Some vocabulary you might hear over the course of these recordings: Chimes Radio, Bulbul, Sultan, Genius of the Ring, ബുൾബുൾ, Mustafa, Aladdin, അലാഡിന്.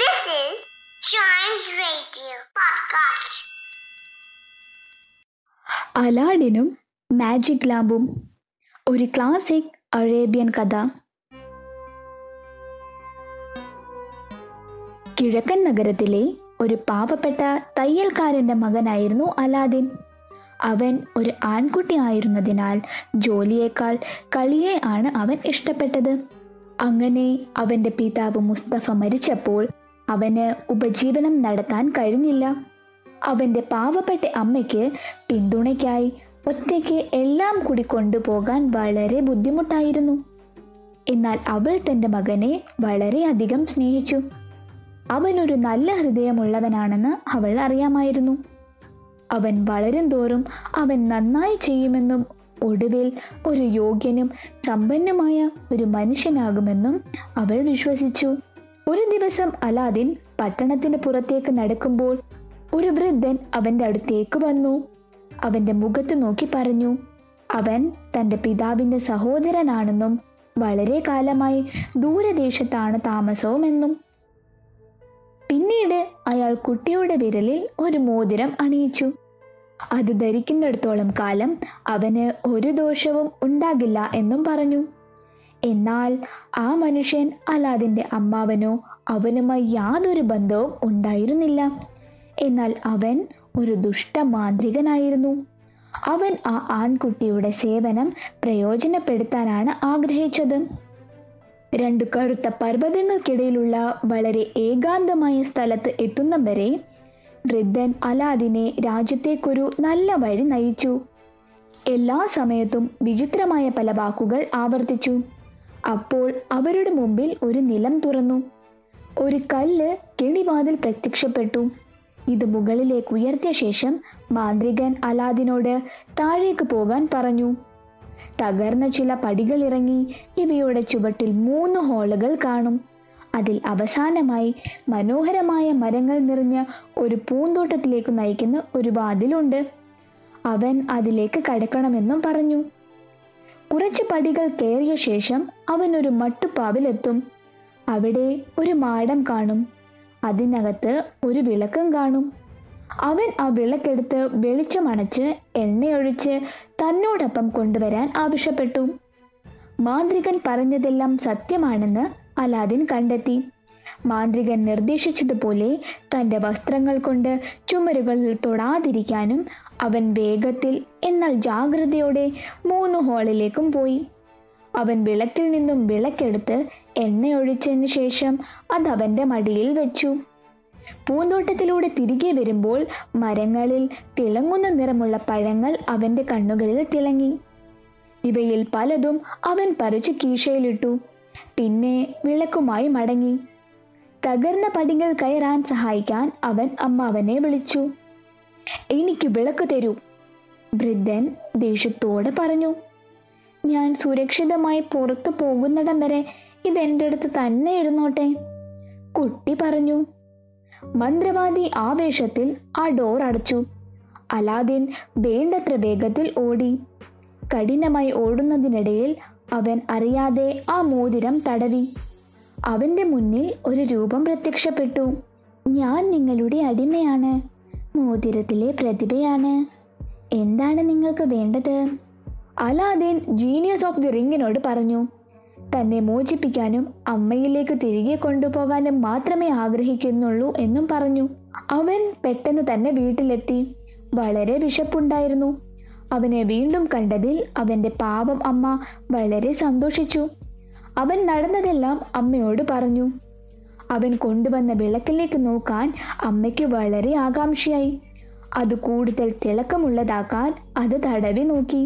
This is Chimes Radio podcast. അലാഡിനും magic ലാബും, ഒരു ക്ലാസിക് അറേബ്യൻ കഥ। കിഴക്കൻ നഗരത്തിലെ ഒരു പാവപ്പെട്ട തയ്യൽക്കാരന്റെ മകനായിരുന്നു അലാദിൻ. അവൻ ഒരു ആൺകുട്ടി ആയിരുന്നതിനാൽ ജോലിയേക്കാൾ കളിയെ ആണ് അവൻ ഇഷ്ടപ്പെട്ടത്. അങ്ങനെ അവൻ്റെ പിതാവ് മുസ്തഫ മരിച്ചപ്പോൾ അവന് ഉപജീവനം നടത്താൻ കഴിഞ്ഞില്ല. അവൻ്റെ പാവപ്പെട്ട അമ്മയ്ക്ക് പിന്തുണയ്ക്കായി ഒറ്റയ്ക്ക് എല്ലാം കൂടി കൊണ്ടുപോകാൻ വളരെ ബുദ്ധിമുട്ടായിരുന്നു. എന്നാൽ അവൾ തൻ്റെ മകനെ വളരെയധികം സ്നേഹിച്ചു. അവനൊരു നല്ല ഹൃദയമുള്ളവനാണെന്ന് അവൾ അറിയാമായിരുന്നു. അവൻ വളരുംതോറും അവൻ നന്നായി ചെയ്യുമെന്നും ഒടുവിൽ ഒരു യോഗ്യനും സമ്പന്നുമായ ഒരു മനുഷ്യനാകുമെന്നും അവൾ വിശ്വസിച്ചു. ഒരു ദിവസം അലാദിൻ പട്ടണത്തിന് പുറത്തേക്ക് നടക്കുമ്പോൾ ഒരു വൃദ്ധൻ അവൻ്റെ അടുത്തേക്ക് വന്നു. അവൻ്റെ മുഖത്ത് നോക്കി പറഞ്ഞു, അവൻ തൻ്റെ പിതാവിൻ്റെ സഹോദരനാണെന്നും വളരെ കാലമായി ദൂരദേശത്താണ് താമസവുമെന്നും. പിന്നീട് അയാൾ കുട്ടിയുടെ വിരലിൽ ഒരു മോതിരം അണിയിച്ചു. അത് ധരിക്കുന്നിടത്തോളം കാലം അവന് ഒരു ദോഷവും ഉണ്ടാകില്ല എന്നും പറഞ്ഞു. എന്നാൽ ആ മനുഷ്യൻ അലാദിൻ്റെ അമ്മാവനോ അവനുമായി യാതൊരു ബന്ധവും ഉണ്ടായിരുന്നില്ല. എന്നാൽ അവൻ ഒരു ദുഷ്ടമാന്ത്രികനായിരുന്നു. അവൻ ആ ആൺകുട്ടിയുടെ സേവനം പ്രയോജനപ്പെടുത്താനാണ് ആഗ്രഹിച്ചത്. രണ്ടു കറുത്ത പർവ്വതങ്ങൾക്കിടയിലുള്ള വളരെ ഏകാന്തമായ സ്ഥലത്ത് എത്തുന്ന വരെ വൃദ്ധൻ അലാദിനെ രാജ്യത്തേക്കൊരു നല്ല വഴി നയിച്ചു. എല്ലാ സമയത്തും വിചിത്രമായ പല വാക്കുകൾ ആവർത്തിച്ചു. അപ്പോൾ അവരുടെ മുമ്പിൽ ഒരു നിലം തുറന്നു. ഒരു കല്ല് കിണിവാതിൽ പ്രത്യക്ഷപ്പെട്ടു. ഇത് മുകളിലേക്ക് ഉയർത്തിയ ശേഷം മാന്ത്രികൻ അലാദിനോട് താഴേക്ക് പോകാൻ പറഞ്ഞു. തകർന്ന ചില പടികളിറങ്ങി ഇവയുടെ ചുവട്ടിൽ 3 ഹോളുകൾ കാണും. അതിൽ അവസാനമായി മനോഹരമായ മരങ്ങൾ നിറഞ്ഞ ഒരു പൂന്തോട്ടത്തിലേക്ക് നയിക്കുന്ന ഒരു വാതിലുണ്ട്. അവൻ അതിലേക്ക് കടക്കണമെന്നും പറഞ്ഞു. കുറച്ച് പടികൾ കയറിയ ശേഷം അവനൊരു മട്ടുപ്പാവിലെത്തും. അവിടെ ഒരു മാടം കാണും. അതിനകത്ത് ഒരു വിളക്കും കാണും. അവൻ ആ വിളക്കെടുത്ത് വെളിച്ചമണച്ച് എണ്ണയൊഴിച്ച് തന്നോടൊപ്പം കൊണ്ടുവരാൻ ആവശ്യപ്പെട്ടു. മാന്ത്രികൻ പറഞ്ഞതെല്ലാം സത്യമാണെന്ന് അലാദിൻ കണ്ടെത്തി. മാന്ത്രികൻ നിർദ്ദേശിച്ചതുപോലെ തൻ്റെ വസ്ത്രങ്ങൾ കൊണ്ട് ചുമരുകളിൽ തൊടാതിരിക്കാനും അവൻ വേഗത്തിൽ എന്നാൽ ജാഗ്രതയോടെ 3 ഹോളിലേക്കും പോയി. അവൻ വിളക്കിൽ നിന്നും വിളക്കെടുത്ത് എണ്ണയൊഴിച്ചതിന് ശേഷം അത് അവൻ്റെ മടിയിൽ വെച്ചു. പൂന്തോട്ടത്തിലൂടെ തിരികെ വരുമ്പോൾ മരങ്ങളിൽ തിളങ്ങുന്ന നിറമുള്ള പഴങ്ങൾ അവൻ്റെ കണ്ണുകളിൽ തിളങ്ങി. ഇവയിൽ പലതും അവൻ പറിച്ച് കീശയിലിട്ടു. പിന്നെ വിളക്കുമായി മടങ്ങി. തകർന്ന പടികൾ കയറാൻ സഹായിക്കാൻ അവൻ അമ്മാവനെ വിളിച്ചു. "എനിക്ക് വിളക്ക് തരൂ," വൃദ്ധൻ ദേഷ്യത്തോടെ പറഞ്ഞു. "ഞാൻ സുരക്ഷിതമായി പുറത്തു പോകുന്നിടം വരെ ഇതെൻ്റെ അടുത്ത് തന്നെ ഇരുന്നോട്ടെ," കുട്ടി പറഞ്ഞു. മന്ത്രവാദി ആവേശത്തിൽ ആ ഡോർ അടച്ചു. അലാദിൻ വേണ്ടത്ര വേഗത്തിൽ ഓടി. കഠിനമായി ഓടുന്നതിനിടയിൽ അവൻ അറിയാതെ ആ മോതിരം തടവി. അവൻ്റെ മുന്നിൽ ഒരു രൂപം പ്രത്യക്ഷപ്പെട്ടു. "ഞാൻ നിങ്ങളുടെ അടിമയാണ്, മോതിരത്തിലെ പ്രതിഭയാണ്. എന്താണ് നിങ്ങൾക്ക് വേണ്ടത്?" അലാദിൻ ജീനിയസ് ഓഫ് ദി റിംഗിനോട് പറഞ്ഞു. തന്നെ മോചിപ്പിക്കാനും അമ്മയിലേക്ക് തിരികെ കൊണ്ടുപോകാനും മാത്രമേ ആഗ്രഹിക്കുന്നുള്ളൂ എന്നും പറഞ്ഞു. അവൻ പെട്ടെന്ന് തന്നെ വീട്ടിലെത്തി. വളരെ വിശപ്പുണ്ടായിരുന്നു. അവനെ വീണ്ടും കണ്ടതിൽ അവൻ്റെ പാവം അമ്മ വളരെ സന്തോഷിച്ചു. അവൻ നടന്നതെല്ലാം അമ്മയോട് പറഞ്ഞു. അവൻ കൊണ്ടുവന്ന വിളക്കിലേക്ക് നോക്കാൻ അമ്മയ്ക്ക് വളരെ ആകാംക്ഷയായി. അത് കൂടുതൽ തിളക്കമുള്ളതാക്കാൻ അത് തടവി നോക്കി.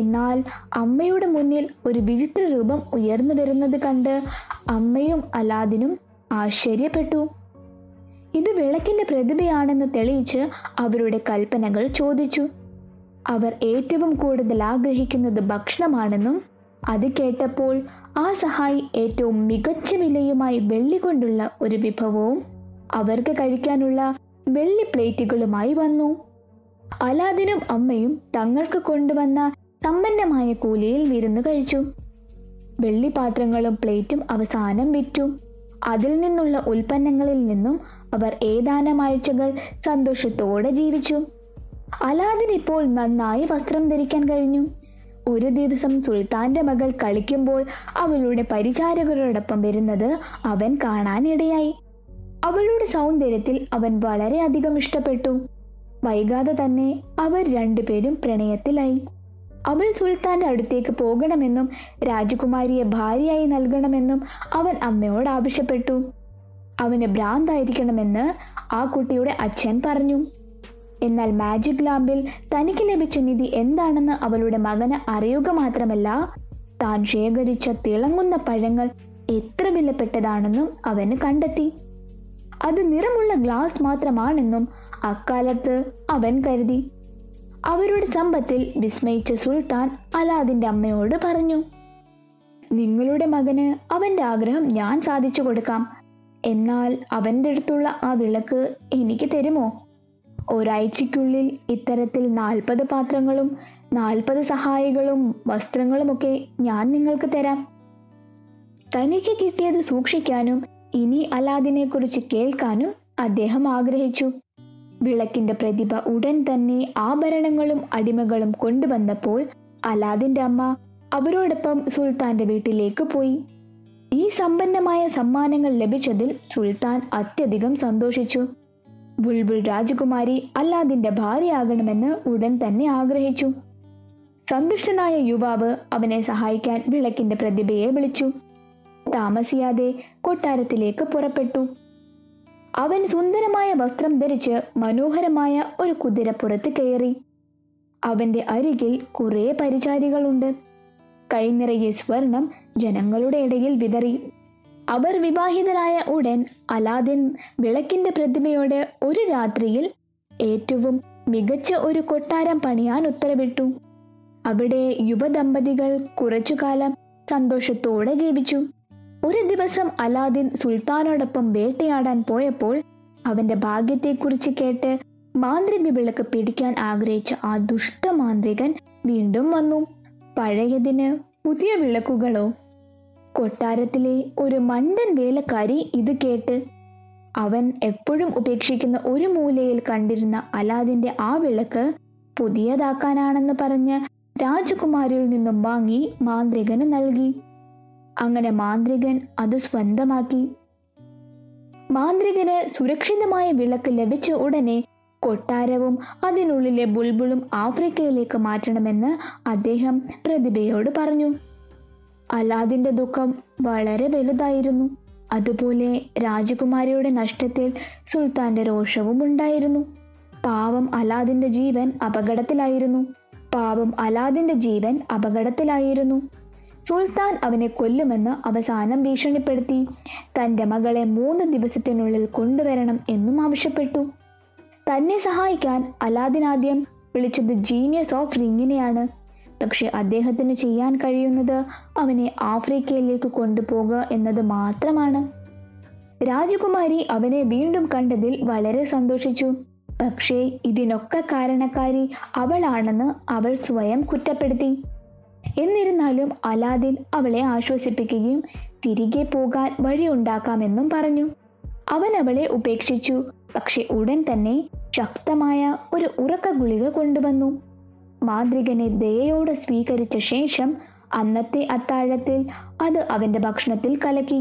എന്നാൽ അമ്മയുടെ മുന്നിൽ ഒരു വിചിത്ര രൂപം ഉയർന്നു വരുന്നത് കണ്ട് അമ്മയും അലാദിനും ആശ്ചര്യപ്പെട്ടു. ഇത് വിളക്കിൻ്റെ പ്രതിഭയാണെന്ന് തെളിയിച്ച് അവരുടെ കൽപ്പനകൾ ചോദിച്ചു. അവർ ഏറ്റവും കൂടുതൽ ആഗ്രഹിക്കുന്നത് ഭക്ഷണമാണെന്നും അത് കേട്ടപ്പോൾ ആ സഹായി ഏറ്റവും മികച്ച വിലയുമായി വെള്ളി കൊണ്ടുള്ള ഒരു വിഭവവും അവർക്ക് കഴിക്കാനുള്ള വെള്ളി പ്ലേറ്റുകളുമായി വന്നു. അലാദിനും അമ്മയും തങ്ങൾക്ക് കൊണ്ടുവന്ന സമ്പന്നമായ കൂലിയിൽ വിരുന്ന് കഴിച്ചു. വെള്ളിപാത്രങ്ങളും പ്ലേറ്റും അവസാനം വിറ്റു. അതിൽ നിന്നുള്ള ഉൽപ്പന്നങ്ങളിൽ നിന്നും അവർ ഏതാനും ആഴ്ചകൾ സന്തോഷത്തോടെ ജീവിച്ചു. അലാദിൻ ഇപ്പോൾ നന്നായി വസ്ത്രം ധരിക്കാൻ കഴിഞ്ഞു. ഒരു ദിവസം സുൽത്താന്റെ മകൾ കളിക്കുമ്പോൾ അവളുടെ പരിചാരകരോടൊപ്പം വരുന്നത് അവൻ കാണാനിടയായി. അവളുടെ സൗന്ദര്യത്തിൽ അവൻ വളരെയധികം ഇഷ്ടപ്പെട്ടു. വൈകാതെ തന്നെ അവർ രണ്ടുപേരും പ്രണയത്തിലായി. അവൾ സുൽത്താന്റെ അടുത്തേക്ക് പോകണമെന്നും രാജകുമാരിയെ ഭാര്യയായി നൽകണമെന്നും അവൻ അമ്മയോട് ആവശ്യപ്പെട്ടു. അവന് ഭ്രാന്തായിരിക്കണമെന്ന് ആ കുട്ടിയുടെ അച്ഛൻ പറഞ്ഞു. എന്നാൽ മാജിക് ലാമ്പിൽ തനിക്ക് ലഭിച്ച നിധി എന്താണെന്ന് അവളുടെ മകന് അറിയുക മാത്രമല്ല, താൻ ശേഖരിച്ച തിളങ്ങുന്ന പഴങ്ങൾ എത്ര വിലപ്പെട്ടതാണെന്നും അവന് കണ്ടെത്തി. അത് നിറമുള്ള ഗ്ലാസ് മാത്രമാണെന്നും അക്കാലത്ത് അവൻ കരുതി. അവരുടെ സമ്പത്തിൽ വിസ്മയിച്ച സുൽത്താൻ അലാദിന്റെ അമ്മയോട് പറഞ്ഞു, നിങ്ങളുടെ മകന് അവൻ്റെ ആഗ്രഹം ഞാൻ സാധിച്ചു കൊടുക്കാം, എന്നാൽ അവൻ്റെ അടുത്തുള്ള ആ വിളക്ക് എനിക്ക് തരുമോ? ഒരാഴ്ചയ്ക്കുള്ളിൽ ഇത്തരത്തിൽ 40 പാത്രങ്ങളും 40 സഹായികളും വസ്ത്രങ്ങളുമൊക്കെ ഞാൻ നിങ്ങൾക്ക് തരാം. തനിക്ക് കിട്ടിയത് സൂക്ഷിക്കാനും ഇനി അലാദിനെ കുറിച്ച് കേൾക്കാനും അദ്ദേഹം ആഗ്രഹിച്ചു. വിളക്കിന്റെ പ്രതിഭ ഉടൻ തന്നെ ആഭരണങ്ങളും അടിമകളും കൊണ്ടുവന്നപ്പോൾ അലാദിന്റെ അമ്മ അവരോടൊപ്പം സുൽത്താന്റെ വീട്ടിലേക്ക് പോയി. ഈ സമ്പന്നമായ സമ്മാനങ്ങൾ ലഭിച്ചതിൽ സുൽത്താൻ അത്യധികം സന്തോഷിച്ചു. ബുൾബുൾ രാജകുമാരി അല്ലാദിന്റെ ഭാര്യയാകണമെന്ന് ഉടൻ തന്നെ ആഗ്രഹിച്ചു. സന്തുഷ്ടനായ യുവാവ് അവനെ സഹായിക്കാൻ വിളക്കിന്റെ പ്രതിഭയെ വിളിച്ചു. താമസിയാതെ കൊട്ടാരത്തിലേക്ക് പുറപ്പെട്ടു. അവൻ സുന്ദരമായ വസ്ത്രം ധരിച്ച് മനോഹരമായ ഒരു കുതിരപ്പുറത്ത് കയറി. അവന്റെ അരികിൽ കുറേ പരിചാരികളുണ്ട്. കൈനിറയെ സ്വർണം ജനങ്ങളുടെ ഇടയിൽ വിതറി. അവർ വിവാഹിതരായ ഉടൻ അലാദിൻ വിളക്കിന്റെ പ്രതിമയോടെ ഒരു രാത്രിയിൽ ഏറ്റവും മികച്ച ഒരു കൊട്ടാരം പണിയാൻ ഉത്തരവിട്ടു. അവിടെ യുവദമ്പതികൾ കുറച്ചുകാലം സന്തോഷത്തോടെ ജീവിച്ചു. ഒരു ദിവസം അലാദിൻ സുൽത്താനോടൊപ്പം വേട്ടയാടാൻ പോയപ്പോൾ അവന്റെ ഭാഗ്യത്തെക്കുറിച്ച് കേട്ട് മാന്ത്രിക വിളക്ക് പിടിക്കാൻ ആഗ്രഹിച്ച ആ ദുഷ്ട മാന്ത്രികൻ വീണ്ടും വന്നു. പഴയതിന് പുതിയ വിളക്കുകളോ? കൊട്ടാരത്തിലെ ഒരു മണ്ടൻ വേലക്കാരി ഇത് കേട്ട് അവൻ എപ്പോഴും ഉപേക്ഷിക്കുന്ന ഒരു മൂലയിൽ കണ്ടിരുന്ന അലാദിന്റെ ആ വിളക്ക് പുതിയതാക്കാനാണെന്ന് പറഞ്ഞ് രാജകുമാരിയിൽ നിന്നും വാങ്ങി മാന്ത്രികന് നൽകി. അങ്ങനെ മാന്ത്രികൻ അത് സ്വന്തമാക്കി. മാന്ത്രികന് സുരക്ഷിതമായ വിളക്ക് ലഭിച്ച ഉടനെ കൊട്ടാരവും അതിനുള്ളിലെ ബുൾബുളും ആഫ്രിക്കയിലേക്ക് മാറ്റണമെന്ന് അദ്ദേഹം പ്രതിഭയോട് പറഞ്ഞു. അലാദിന്റെ ദുഃഖം വളരെ വലുതായിരുന്നു. അതുപോലെ രാജകുമാരിയുടെ നഷ്ടത്തിൽ സുൽത്താന്റെ രോഷവും ഉണ്ടായിരുന്നു. പാവം അലാദിന്റെ ജീവൻ അപകടത്തിലായിരുന്നു. സുൽത്താൻ അവനെ കൊല്ലുമെന്ന് അവസാനം ഭീഷണിപ്പെടുത്തി. തൻ്റെ മകളെ 3 ദിവസത്തിനുള്ളിൽ കൊണ്ടുവരണം എന്നും ആവശ്യപ്പെട്ടു. തന്നെ സഹായിക്കാൻ അലാദിൻ ആദ്യം വിളിച്ചത് ജീനിയസ് ഓഫ് റിങ്ങിനെയാണ്. പക്ഷെ അദ്ദേഹത്തിന് ചെയ്യാൻ കഴിയുന്നത് അവനെ ആഫ്രിക്കയിലേക്ക് കൊണ്ടുപോകുക എന്നത് മാത്രമാണ്. രാജകുമാരി അവനെ വീണ്ടും കണ്ടതിൽ വളരെ സന്തോഷിച്ചു. പക്ഷേ ഇതിനൊക്കെ കാരണക്കാരി അവളാണെന്ന് അവൾ സ്വയം കുറ്റപ്പെടുത്തി. എന്നിരുന്നാലും അലാദിൻ അവളെ ആശ്വസിപ്പിക്കുകയും തിരികെ പോകാൻ വഴിയുണ്ടാക്കാമെന്നും പറഞ്ഞു. അവൻ അവളെ ഉപേക്ഷിച്ചു. പക്ഷെ ഉടൻ തന്നെ ശക്തമായ ഒരു ഉറക്ക ഗുളിക കൊണ്ടുവന്നു. മാന്ത്രികനെ ദയയോടെ സ്വീകരിച്ച ശേഷം അന്നത്തെ അത്താഴത്തിൽ അത് അവന്റെ ഭക്ഷണത്തിൽ കലക്കി.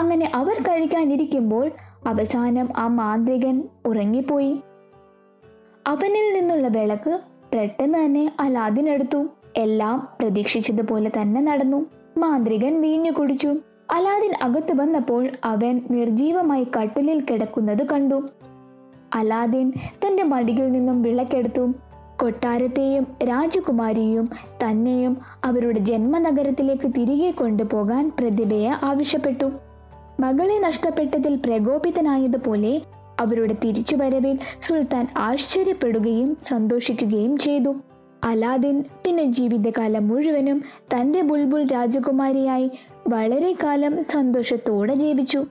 അങ്ങനെ അവർ കഴിക്കാനിരിക്കുമ്പോൾ അവസാനം ആ മാന്ത്രികൻ ഉറങ്ങിപ്പോയി. അവനിൽ നിന്നുള്ള വിളക്ക് പെട്ടെന്ന് തന്നെ അലാദിനെടുത്തു. എല്ലാം പ്രതീക്ഷിച്ചതുപോലെ തന്നെ നടന്നു. മാന്ത്രികൻ വീഞ്ഞു കുടിച്ചു. അലാദിൻ അകത്ത് വന്നപ്പോൾ അവൻ നിർജീവമായി കട്ടിലിൽ കിടക്കുന്നത് കണ്ടു. അലാദിൻ തന്റെ മടിയിൽ നിന്നും വിളക്കെടുത്തു. കൊട്ടാരത്തെയും രാജകുമാരിയും തന്നെയും അവരുടെ ജന്മനഗരത്തിലേക്ക് തിരികെ കൊണ്ടുപോകാൻ പ്രതിഭയെ ആവശ്യപ്പെട്ടു. മകളെ നഷ്ടപ്പെട്ടതിൽ പ്രകോപിതനായതുപോലെ അവരുടെ തിരിച്ചുവരവിൽ സുൽത്താൻ ആശ്ചര്യപ്പെടുകയും സന്തോഷിക്കുകയും ചെയ്തു. അലാദിൻ പിന്നെ ജീവിതകാലം മുഴുവനും തൻ്റെ ബുൾബുൾ രാജകുമാരിയായി വളരെ കാലം സന്തോഷത്തോടെ ജീവിച്ചു.